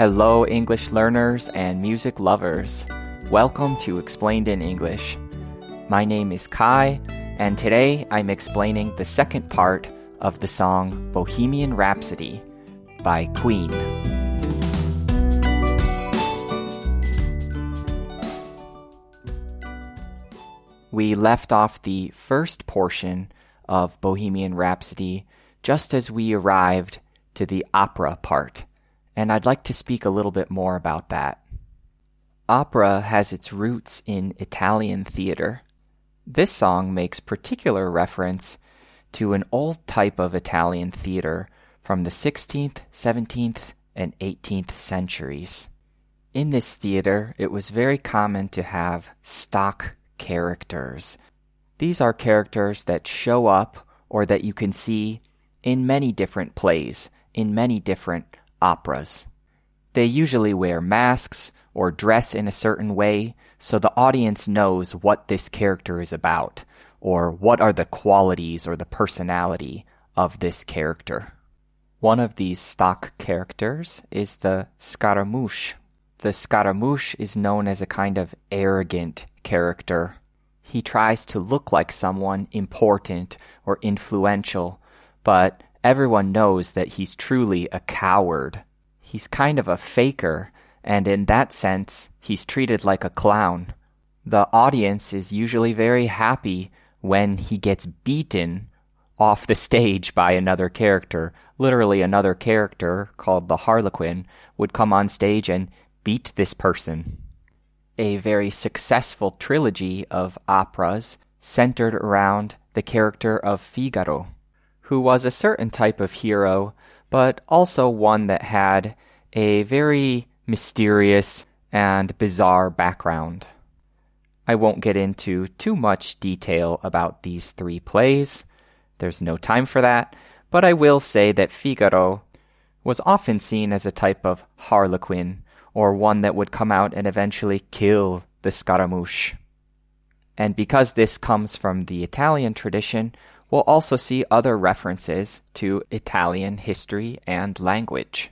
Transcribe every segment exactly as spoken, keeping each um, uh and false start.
Hello, English learners and music lovers. Welcome to Explained in English. My name is Kai, and today I'm explaining the second part of the song Bohemian Rhapsody by Queen. We left off the first portion of Bohemian Rhapsody just as we arrived to the opera part, and I'd like to speak a little bit more about that. Opera has its roots in Italian theater. This song makes particular reference to an old type of Italian theater from the sixteenth, seventeenth, and eighteenth centuries. In this theater, it was very common to have stock characters. These are characters that show up or that you can see in many different plays, in many different operas. They usually wear masks or dress in a certain way so the audience knows what this character is about or what are the qualities or the personality of this character. One of these stock characters is the Scaramouche. The Scaramouche is known as a kind of arrogant character. He tries to look like someone important or influential, but everyone knows that he's truly a coward. He's kind of a faker, and in that sense, he's treated like a clown. The audience is usually very happy when he gets beaten off the stage by another character. Literally, another character called the Harlequin would come on stage and beat this person. A very successful trilogy of operas centered around the character of Figaro, who was a certain type of hero, but also one that had a very mysterious and bizarre background. I won't get into too much detail about these three plays. There's no time for that, but I will say that Figaro was often seen as a type of Harlequin, or one that would come out and eventually kill the Scaramouche. And because this comes from the Italian tradition, we'll also see other references to Italian history and language,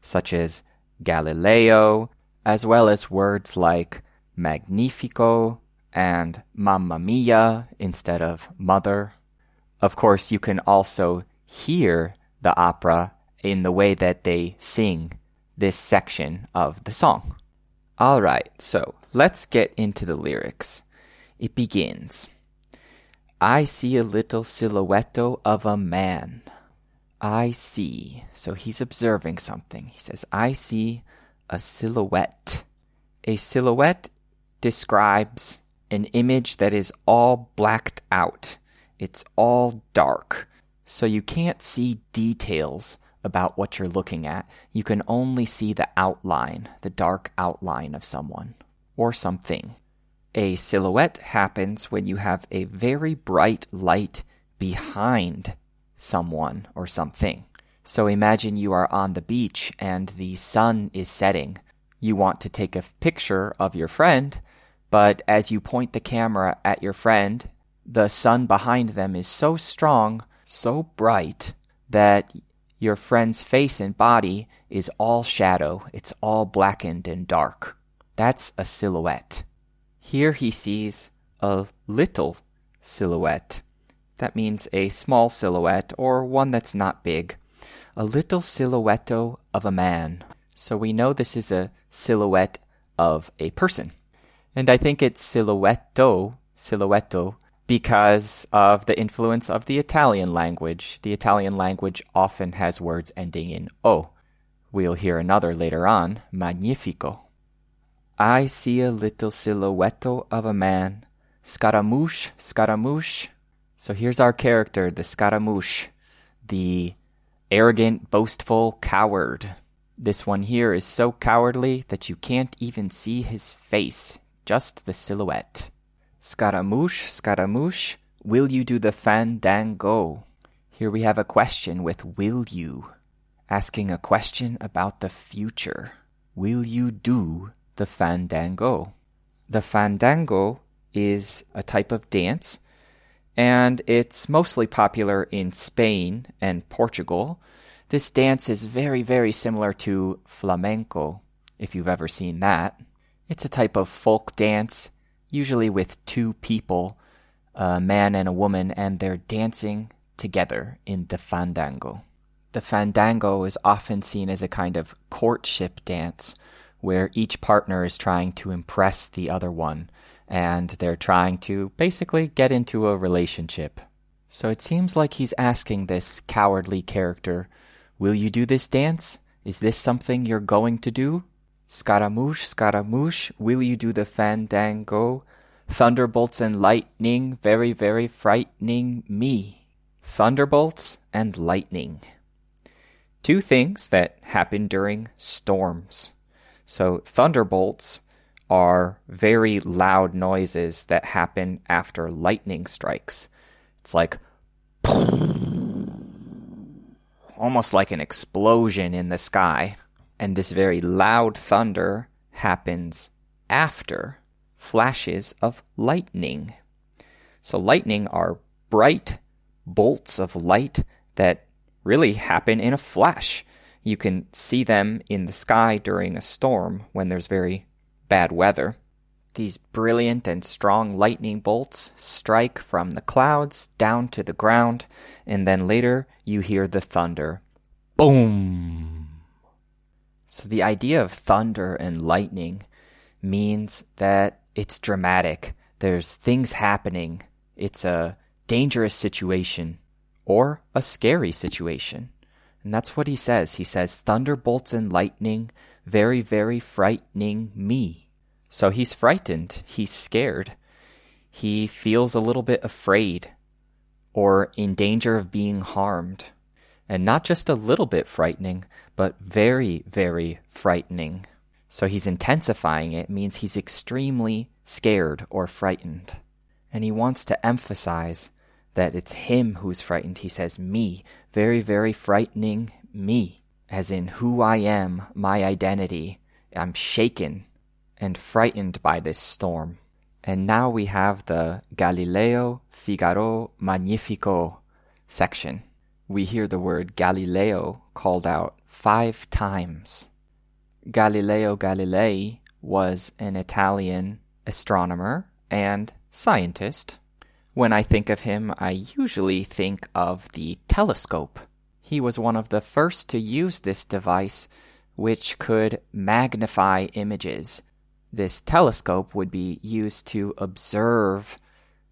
such as Galileo, as well as words like Magnifico and Mamma Mia instead of Mother. Of course, you can also hear the opera in the way that they sing this section of the song. All right, so let's get into the lyrics. It begins. I see a little silhouetto of a man. I see. So he's observing something. He says, I see a silhouette. A silhouette describes an image that is all blacked out. It's all dark. So you can't see details about what you're looking at. You can only see the outline, the dark outline of someone or something. A silhouette happens when you have a very bright light behind someone or something. So imagine you are on the beach and the sun is setting. You want to take a picture of your friend, but as you point the camera at your friend, the sun behind them is so strong, so bright, that your friend's face and body is all shadow. It's all blackened and dark. That's a silhouette. Here he sees a little silhouette. That means a small silhouette or one that's not big. A little silhouetto of a man. So we know this is a silhouette of a person. And I think it's silhouetto, silhouetto, because of the influence of the Italian language. The Italian language often has words ending in O. We'll hear another later on, magnifico. I see a little silhouetto of a man. Scaramouche, Scaramouche. So here's our character, the Scaramouche, the arrogant, boastful coward. This one here is so cowardly that you can't even see his face, just the silhouette. Scaramouche, Scaramouche, will you do the fandango? Here we have a question with will you, asking a question about the future. Will you do the fandango? The fandango is a type of dance, and it's mostly popular in Spain and Portugal, This dance is very, very similar to flamenco, if you've ever seen that. It's a type of folk dance, usually with two people, a man and a woman, and they're dancing together in the fandango. The fandango is often seen as a kind of courtship dance, where each partner is trying to impress the other one, and they're trying to basically get into a relationship. So it seems like he's asking this cowardly character, will you do this dance? Is this something you're going to do? Scaramouche, Scaramouche, will you do the fandango? Thunderbolts and lightning, very, very frightening me. Thunderbolts and lightning. Two things that happen during storms. So thunderbolts are very loud noises that happen after lightning strikes. It's like almost like an explosion in the sky. And this very loud thunder happens after flashes of lightning. So lightning are bright bolts of light that really happen in a flash. You can see them in the sky during a storm when there's very bad weather. These brilliant and strong lightning bolts strike from the clouds down to the ground, and then later you hear the thunder. Boom! So the idea of thunder and lightning means that it's dramatic. There's things happening. It's a dangerous situation or a scary situation. And that's what he says. He says, thunderbolts and lightning, very, very frightening me. So he's frightened. He's scared. He feels a little bit afraid or in danger of being harmed. And not just a little bit frightening, but very, very frightening. So he's intensifying it. It means he's extremely scared or frightened. And he wants to emphasize that it's him who's frightened. He says, me, very, very frightening me, as in who I am, my identity. I'm shaken and frightened by this storm. And now we have the Galileo, Figaro, Magnifico section. We hear the word Galileo called out five times. Galileo Galilei was an Italian astronomer and scientist. When I think of him, I usually think of the telescope. He was one of the first to use this device, which could magnify images. This telescope would be used to observe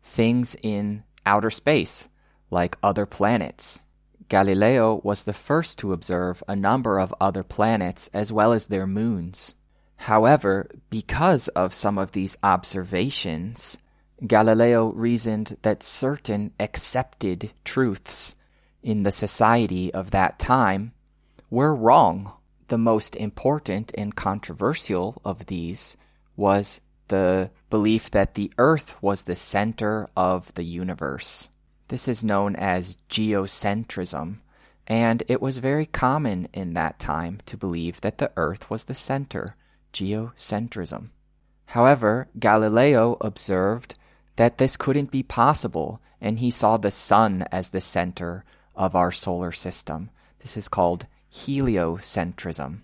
things in outer space, like other planets. Galileo was the first to observe a number of other planets as well as their moons. However, because of some of these observations, Galileo reasoned that certain accepted truths in the society of that time were wrong. The most important and controversial of these was the belief that the Earth was the center of the universe. This is known as geocentrism, and it was very common in that time to believe that the Earth was the center, geocentrism. However, Galileo observed that this couldn't be possible, and he saw the sun as the center of our solar system. This is called heliocentrism.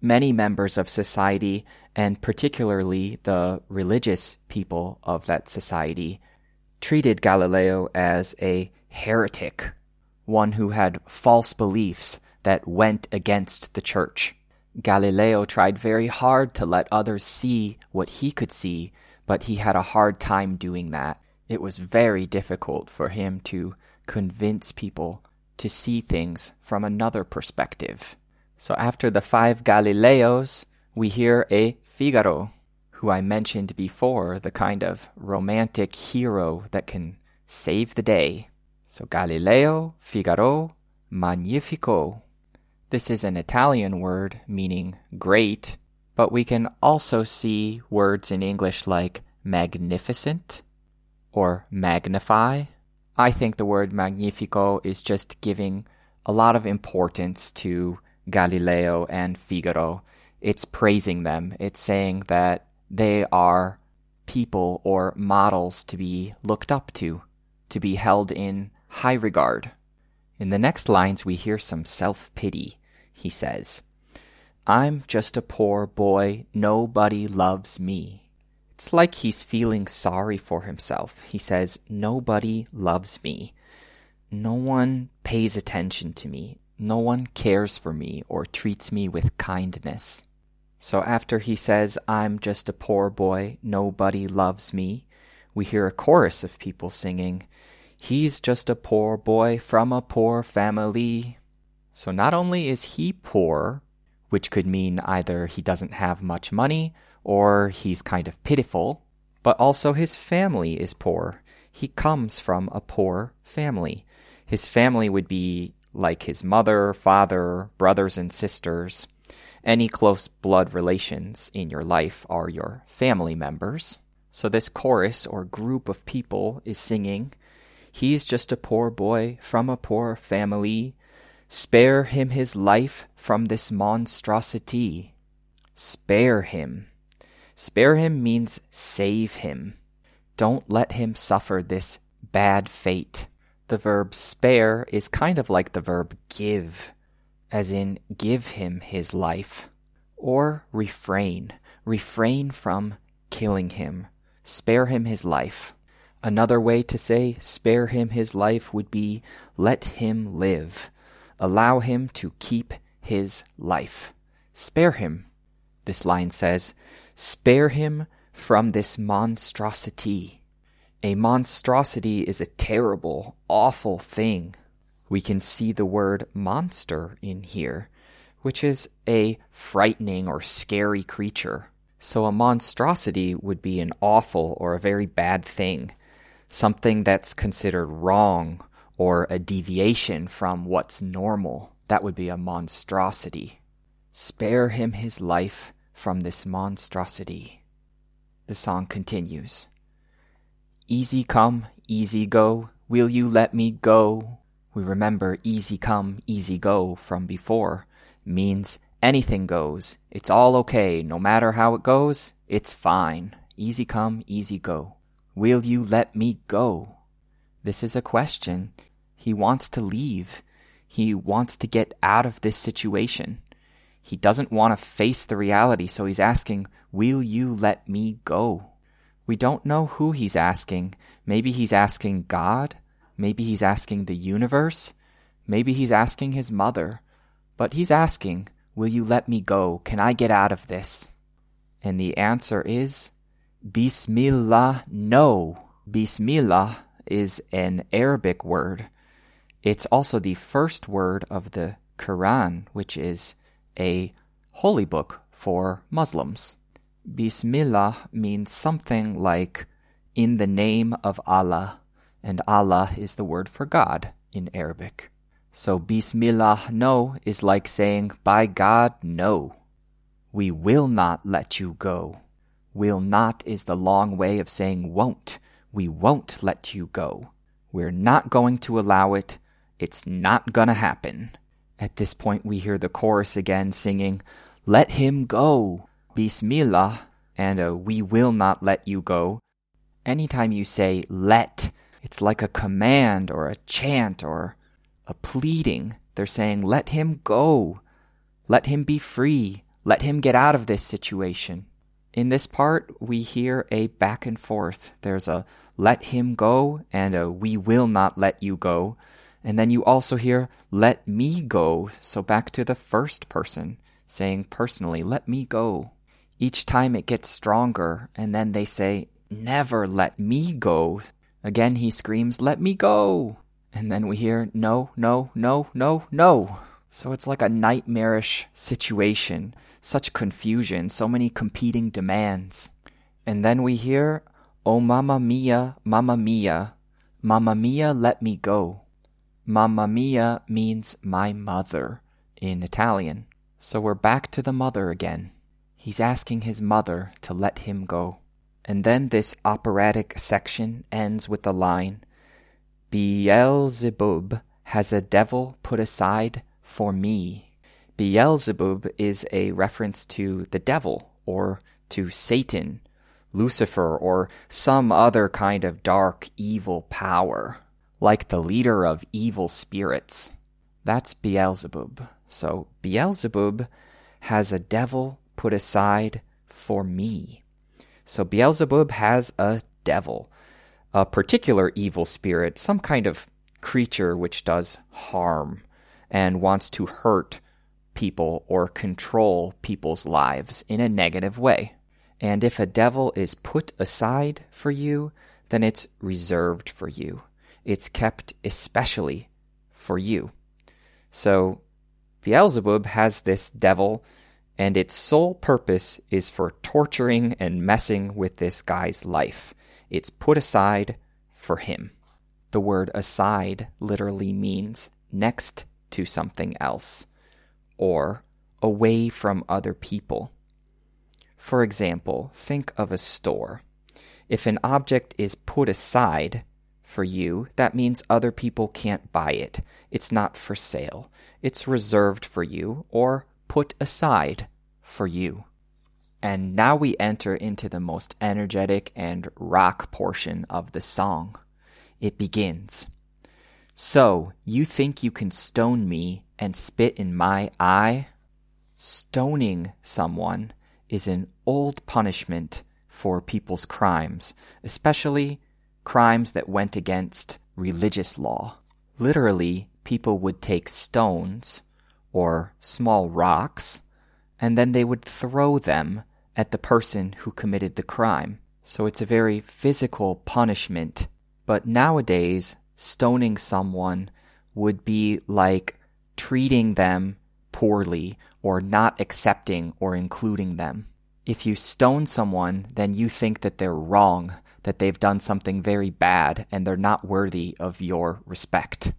Many members of society, and particularly the religious people of that society, treated Galileo as a heretic, one who had false beliefs that went against the church. Galileo tried very hard to let others see what he could see, but he had a hard time doing that. It was very difficult for him to convince people to see things from another perspective. So after the five Galileos, we hear a Figaro, who I mentioned before, the kind of romantic hero that can save the day. So Galileo, Figaro, Magnifico. This is an Italian word meaning great, but we can also see words in English like magnificent or magnify. I think the word magnifico is just giving a lot of importance to Galileo and Figaro. It's praising them. It's saying that they are people or models to be looked up to, to be held in high regard. In the next lines, we hear some self-pity. He says, "I'm just a poor boy. Nobody loves me." It's like he's feeling sorry for himself. He says, "Nobody loves me. No one pays attention to me. No one cares for me or treats me with kindness." So after he says, "I'm just a poor boy. Nobody loves me," we hear a chorus of people singing, "He's just a poor boy from a poor family." So not only is he poor, which could mean either he doesn't have much money or he's kind of pitiful, but also his family is poor. He comes from a poor family. His family would be like his mother, father, brothers and sisters. Any close blood relations in your life are your family members. So this chorus or group of people is singing, "He's just a poor boy from a poor family. Spare him his life from this monstrosity." Spare him. Spare him means save him. Don't let him suffer this bad fate. The verb spare is kind of like the verb give, as in give him his life. Or refrain. Refrain from killing him. Spare him his life. Another way to say spare him his life would be let him live. Allow him to keep his life. Spare him. This line says, "Spare him from this monstrosity." A monstrosity is a terrible, awful thing. We can see the word monster in here, which is a frightening or scary creature. So a monstrosity would be an awful or a very bad thing. Something that's considered wrong or a deviation from what's normal. That would be a monstrosity. Spare him his life from this monstrosity. The song continues. "Easy come, easy go, will you let me go?" We remember easy come, easy go from before. It means anything goes. It's all okay. No matter how it goes, it's fine. Easy come, easy go. Will you let me go? This is a question. He wants to leave. He wants to get out of this situation. He doesn't want to face the reality, so he's asking, "Will you let me go?" We don't know who he's asking. Maybe he's asking God. Maybe he's asking the universe. Maybe he's asking his mother. But he's asking, "Will you let me go? Can I get out of this?" And the answer is, Bismillah, no. Bismillah is an Arabic word. It's also the first word of the Quran, which is a holy book for Muslims. Bismillah means something like in the name of Allah, and Allah is the word for God in Arabic. So Bismillah, no, is like saying, by God, no. We will not let you go. Will not is the long way of saying won't. We won't let you go. We're not going to allow it. It's not gonna happen. At this point, we hear the chorus again singing, "Let him go, Bismillah," and a "we will not let you go." Anytime you say let, it's like a command or a chant or a pleading. They're saying, let him go. Let him be free. Let him get out of this situation. In this part, we hear a back and forth. There's a let him go and a we will not let you go. And then you also hear let me go. So back to the first person saying personally, let me go. Each time it gets stronger. And then they say, never let me go. Again, he screams, let me go. And then we hear no, no, no, no, no. So it's like a nightmarish situation, such confusion, so many competing demands. And then we hear, "Oh, mamma mia, mamma mia, mamma mia, let me go." Mamma mia means my mother in Italian. So we're back to the mother again. He's asking his mother to let him go. And then this operatic section ends with the line, "Beelzebub has a devil put aside for me." Beelzebub is a reference to the devil or to Satan, Lucifer, or some other kind of dark, evil power. like the leader of evil spirits. That's Beelzebub. So Beelzebub has a devil put aside for me. So Beelzebub has a devil, a particular evil spirit, some kind of creature which does harm and wants to hurt people or control people's lives in a negative way. And if a devil is put aside for you, then it's reserved for you. It's kept especially for you. So Beelzebub has this devil, and its sole purpose is for torturing and messing with this guy's life. It's put aside for him. The word aside literally means next to something else, or away from other people. For example, think of a store. If an object is put aside for you, that means other people can't buy it. It's not for sale. It's reserved for you, or put aside for you. And now we enter into the most energetic and rock portion of the song. It begins. So, you think you can stone me and spit in my eye? Stoning someone is an old punishment for people's crimes, especially crimes that went against religious law. Literally, people would take stones or small rocks, and then they would throw them at the person who committed the crime. So it's a very physical punishment. But nowadays, stoning someone would be like treating them poorly or not accepting or including them. If you stone someone, then you think that they're wrong, that they've done something very bad, and they're not worthy of your respect.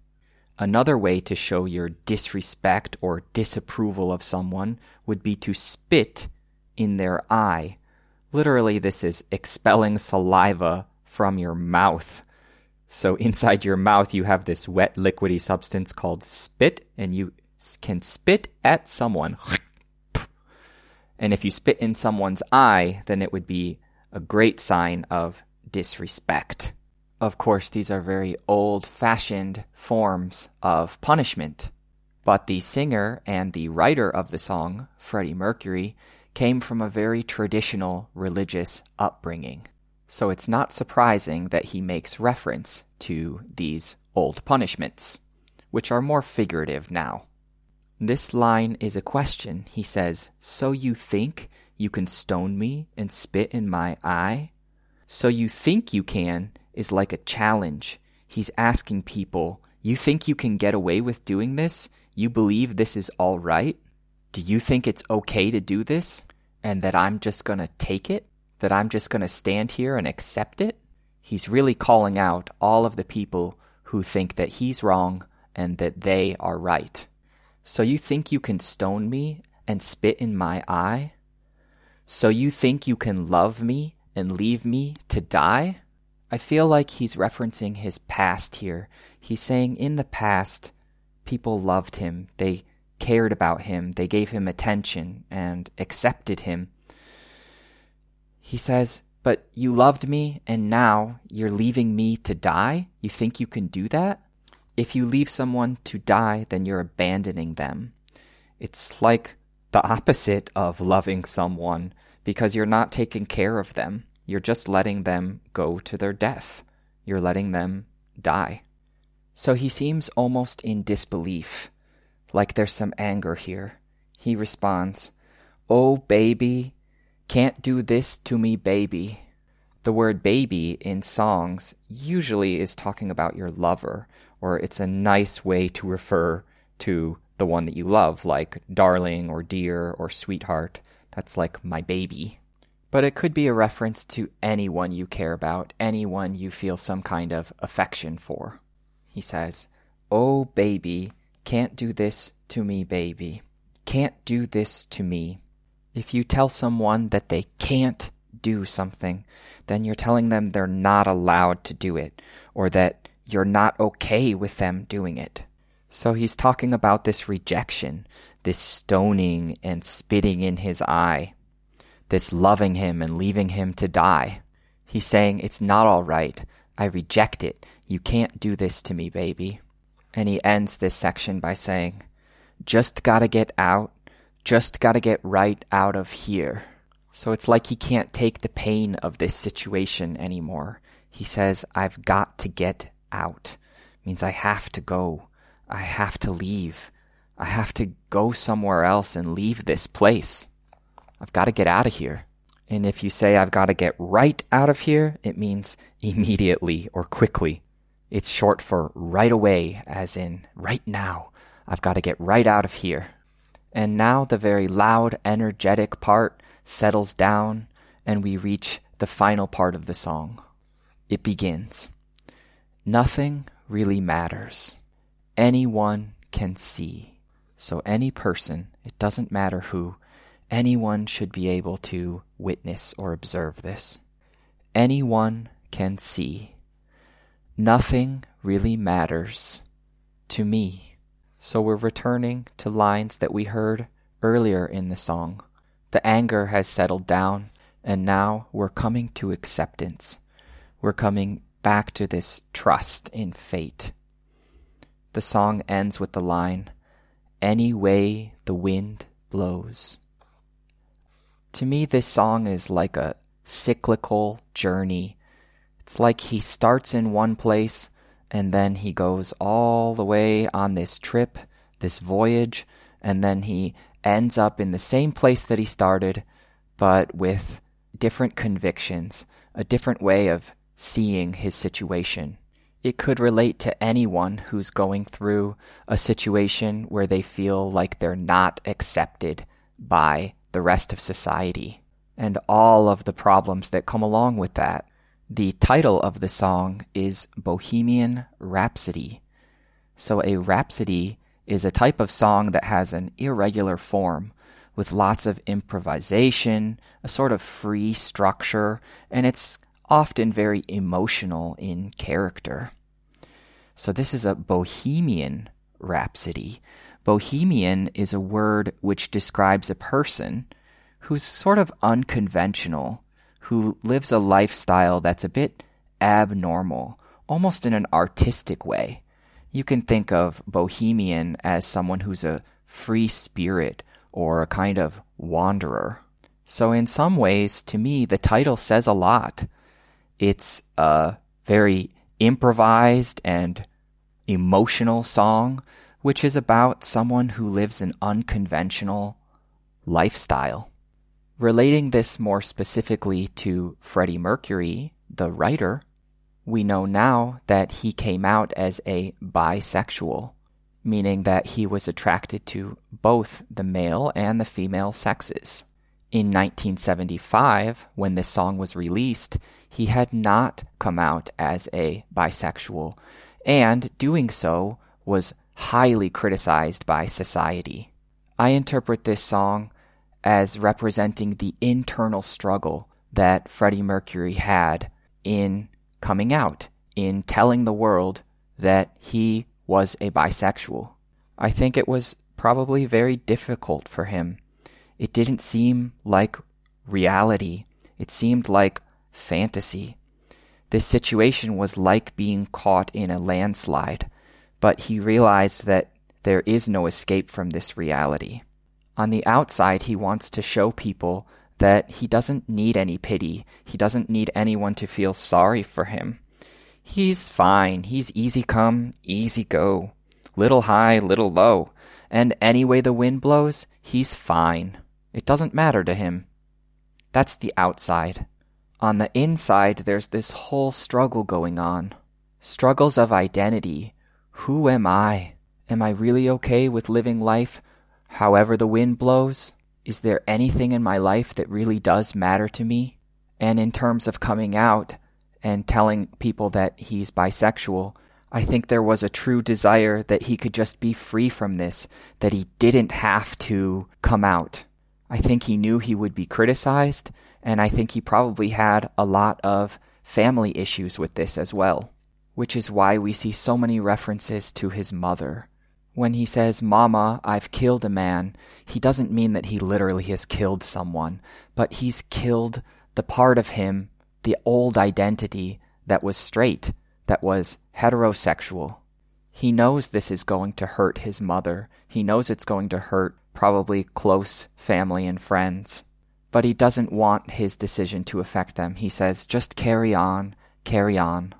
Another way to show your disrespect or disapproval of someone would be to spit in their eye. Literally, this is expelling saliva from your mouth. So inside your mouth, you have this wet, liquidy substance called spit, and you can spit at someone. And if you spit in someone's eye, then it would be a great sign of disrespect. Of course, these are very old-fashioned forms of punishment. But the singer and the writer of the song, Freddie Mercury, came from a very traditional religious upbringing. So it's not surprising that he makes reference to these old punishments, which are more figurative now. This line is a question. He says, "So you think you can stone me and spit in my eye?" So you think you can is like a challenge. He's asking people, you think you can get away with doing this? You believe this is all right? Do you think it's okay to do this? And that I'm just going to take it? That I'm just going to stand here and accept it? He's really calling out all of the people who think that he's wrong and that they are right. So you think you can stone me and spit in my eye? So you think you can love me and leave me to die? I feel like he's referencing his past here. He's saying in the past, people loved him. They cared about him. They gave him attention and accepted him. He says, but you loved me and now you're leaving me to die? You think you can do that? If you leave someone to die, then you're abandoning them. It's like the opposite of loving someone because you're not taking care of them. You're just letting them go to their death. You're letting them die. So he seems almost in disbelief, like there's some anger here. He responds, "Oh, baby, can't do this to me, baby." The word baby in songs usually is talking about your lover, or it's a nice way to refer to the one that you love, like darling or dear or sweetheart. That's like my baby. But it could be a reference to anyone you care about, anyone you feel some kind of affection for. He says, "Oh, baby, can't do this to me, baby. Can't do this to me." If you tell someone that they can't do something, then you're telling them they're not allowed to do it, or that you're not okay with them doing it. So he's talking about this rejection, this stoning and spitting in his eye, this loving him and leaving him to die. He's saying, it's not all right. I reject it. You can't do this to me, baby. And he ends this section by saying, just gotta get out, just gotta get right out of here. So it's like he can't take the pain of this situation anymore. He says, I've got to get out. It means I have to go. I have to leave. I have to go somewhere else and leave this place. I've got to get out of here. And if you say, I've got to get right out of here, it means immediately or quickly. It's short for right away, as in right now. I've got to get right out of here. And now the very loud, energetic part settles down, and we reach the final part of the song. It begins. Nothing really matters. Anyone can see. So any person, it doesn't matter who, anyone should be able to witness or observe this. Anyone can see. Nothing really matters to me. So we're returning to lines that we heard earlier in the song. The anger has settled down, and now we're coming to acceptance. We're coming back to this trust in fate. The song ends with the line, any way the wind blows. To me, this song is like a cyclical journey. It's like he starts in one place, and then he goes all the way on this trip, this voyage, and then he ends up in the same place that he started, but with different convictions, a different way of seeing his situation. It could relate to anyone who's going through a situation where they feel like they're not accepted by the rest of society and all of the problems that come along with that. The title of the song is Bohemian Rhapsody. So a rhapsody is a type of song that has an irregular form with lots of improvisation, a sort of free structure, and it's often very emotional in character. So this is a Bohemian Rhapsody. Bohemian is a word which describes a person who's sort of unconventional, who lives a lifestyle that's a bit abnormal, almost in an artistic way. You can think of Bohemian as someone who's a free spirit or a kind of wanderer. So in some ways, to me, the title says a lot. It's a very improvised and emotional song, which is about someone who lives an unconventional lifestyle. Relating this more specifically to Freddie Mercury, the writer, we know now that he came out as a bisexual, meaning that he was attracted to both the male and the female sexes. In nineteen seventy-five, when this song was released, he had not come out as a bisexual, and doing so was highly criticized by society. I interpret this song as representing the internal struggle that Freddie Mercury had in coming out, in telling the world that he was a bisexual. I think it was probably very difficult for him. It didn't seem like reality. It seemed like fantasy. This situation was like being caught in a landslide, but he realized that there is no escape from this reality. On the outside, he wants to show people that he doesn't need any pity. He doesn't need anyone to feel sorry for him. He's fine. He's easy come, easy go. Little high, little low. And any way the wind blows, he's fine. It doesn't matter to him. That's the outside. On the inside, there's this whole struggle going on. Struggles of identity. Who am I? Am I really okay with living life however the wind blows? Is there anything in my life that really does matter to me? And in terms of coming out and telling people that he's bisexual, I think there was a true desire that he could just be free from this, that he didn't have to come out. I think he knew he would be criticized, and I think he probably had a lot of family issues with this as well, which is why we see so many references to his mother. When he says, Mama, I've killed a man, he doesn't mean that he literally has killed someone, but he's killed the part of him, the old identity that was straight, that was heterosexual. He knows this is going to hurt his mother. He knows it's going to hurt probably close family and friends. But he doesn't want his decision to affect them. He says, just carry on, carry on.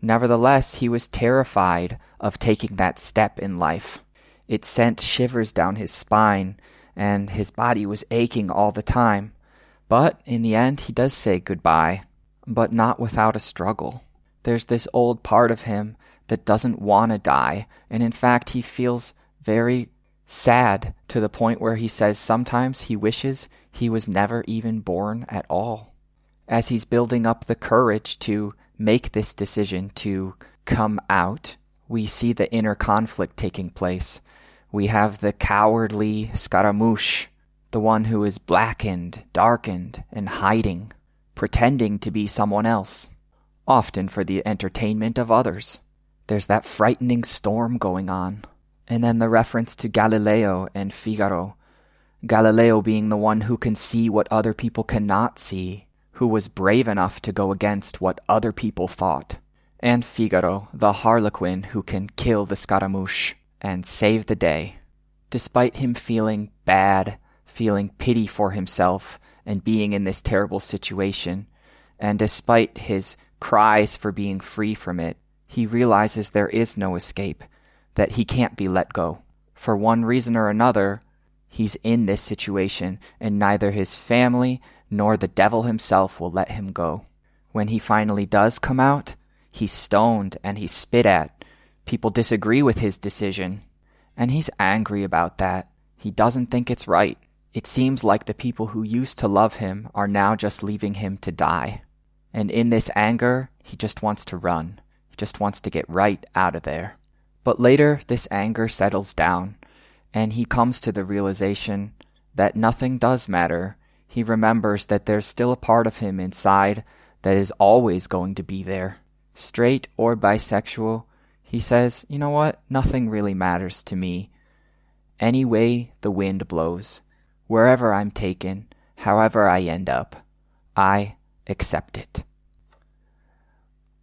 Nevertheless, he was terrified of taking that step in life. It sent shivers down his spine, and his body was aching all the time. But in the end, he does say goodbye, but not without a struggle. There's this old part of him that doesn't want to die, and in fact, he feels very sad to the point where he says sometimes he wishes he was never even born at all. As he's building up the courage to make this decision to come out, we see the inner conflict taking place. We have the cowardly Scaramouche, the one who is blackened, darkened, and hiding, pretending to be someone else, often for the entertainment of others. There's that frightening storm going on. And then the reference to Galileo and Figaro. Galileo being the one who can see what other people cannot see, who was brave enough to go against what other people thought. And Figaro, the Harlequin who can kill the Scaramouche and save the day. Despite him feeling bad, feeling pity for himself, and being in this terrible situation, and despite his cries for being free from it, he realizes there is no escape, that he can't be let go. For one reason or another, he's in this situation, and neither his family nor the devil himself will let him go. When he finally does come out, he's stoned and he's spit at. People disagree with his decision, and he's angry about that. He doesn't think it's right. It seems like the people who used to love him are now just leaving him to die. And in this anger, he just wants to run. He just wants to get right out of there. But later, this anger settles down, and he comes to the realization that nothing does matter. He remembers that there's still a part of him inside that is always going to be there. Straight or bisexual, he says, you know what? Nothing really matters to me. Any way the wind blows, wherever I'm taken, however I end up, I accept it.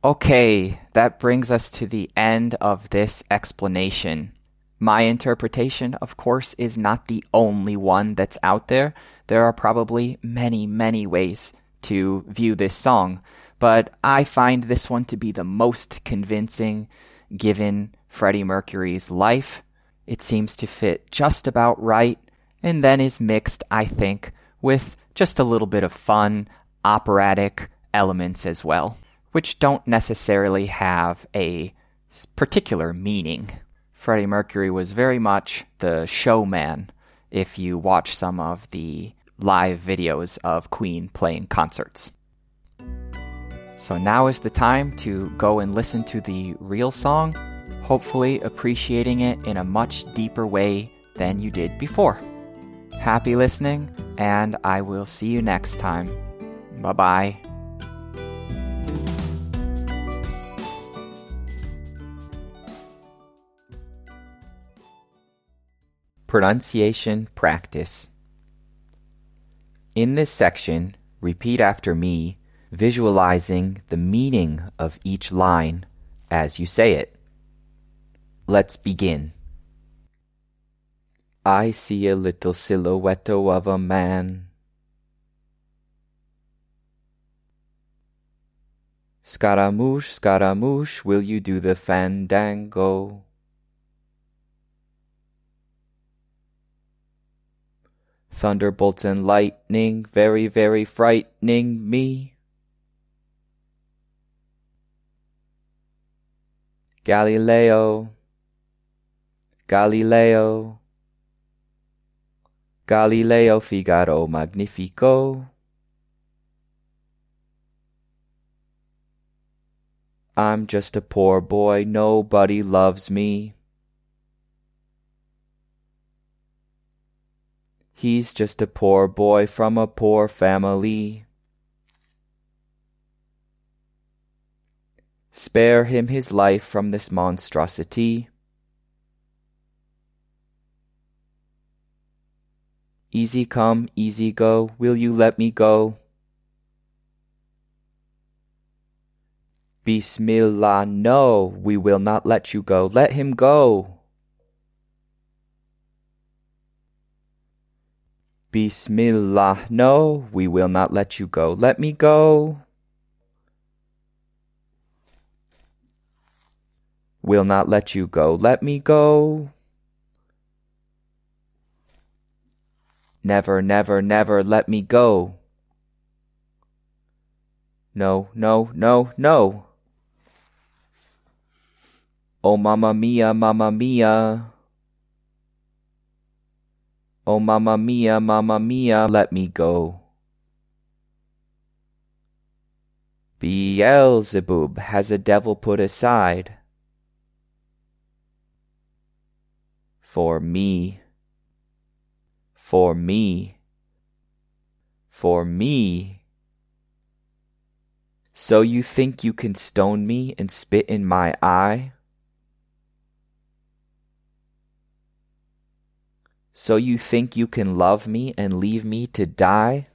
Okay, that brings us to the end of this explanation. My interpretation, of course, is not the only one that's out there. There are probably many, many ways to view this song, but I find this one to be the most convincing given Freddie Mercury's life. It seems to fit just about right, and then is mixed, I think, with just a little bit of fun, operatic elements as well, which don't necessarily have a particular meaning. Freddie Mercury was very much the showman if you watch some of the live videos of Queen playing concerts. So now is the time to go and listen to the real song, hopefully appreciating it in a much deeper way than you did before. Happy listening, and I will see you next time. Bye-bye. Pronunciation practice. In this section, repeat after me, visualizing the meaning of each line as you say it. Let's begin. I see a little silhouette of a man. Scaramouche, Scaramouche, will you do the fandango? Thunderbolts and lightning, very, very frightening me. Galileo, Galileo, Galileo, Figaro, Magnifico. I'm just a poor boy, nobody loves me. He's just a poor boy from a poor family. Spare him his life from this monstrosity. Easy come, easy go, will you let me go? Bismillah, no, we will not let you go. Let him go. Bismillah, no, we will not let you go. Let me go. Will not let you go. Let me go. Never, never, never let me go. No, no, no, no. Oh, mamma mia, mamma mia. Oh, mamma mia, mamma mia, let me go. Beelzebub has a devil put aside for me, for me, for me. So you think you can stone me and spit in my eye? So you think you can love me and leave me to die?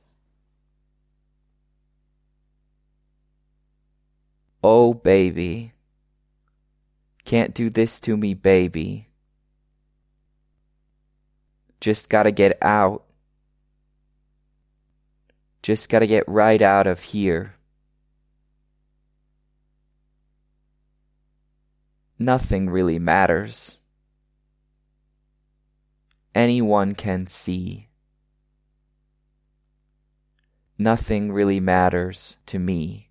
Oh, baby. Can't do this to me, baby. Just gotta get out. Just gotta get right out of here. Nothing really matters. Anyone can see. Nothing really matters to me.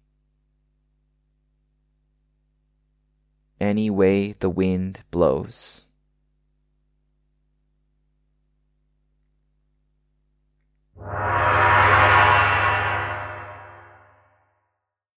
Any way the wind blows.